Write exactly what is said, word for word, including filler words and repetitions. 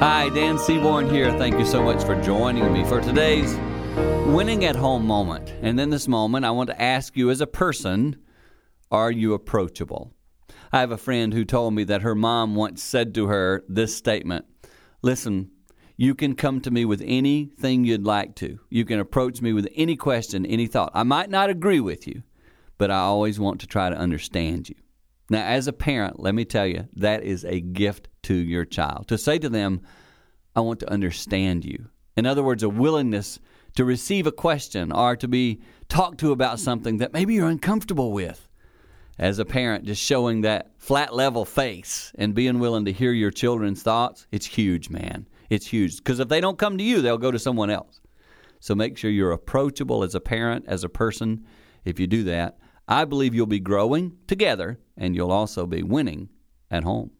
Hi, Dan Seaborn here. Thank you so much for joining me for today's Winning at Home Moment. And in this moment, I want to ask you as a person, are you approachable? I have a friend who told me that her mom once said to her this statement, "Listen, you can come to me with anything you'd like to. You can approach me with any question, any thought. I might not agree with you, but I always want to try to understand you." Now, as a parent, let me tell you, that is a gift to your child. To say to them, I want to understand you. In other words, a willingness to receive a question or to be talked to about something that maybe you're uncomfortable with. As a parent, just showing that flat level face and being willing to hear your children's thoughts, it's huge, man. It's huge. Because if they don't come to you, they'll go to someone else. So make sure you're approachable as a parent, as a person. If you do that, I believe you'll be growing together, and you'll also be winning at home.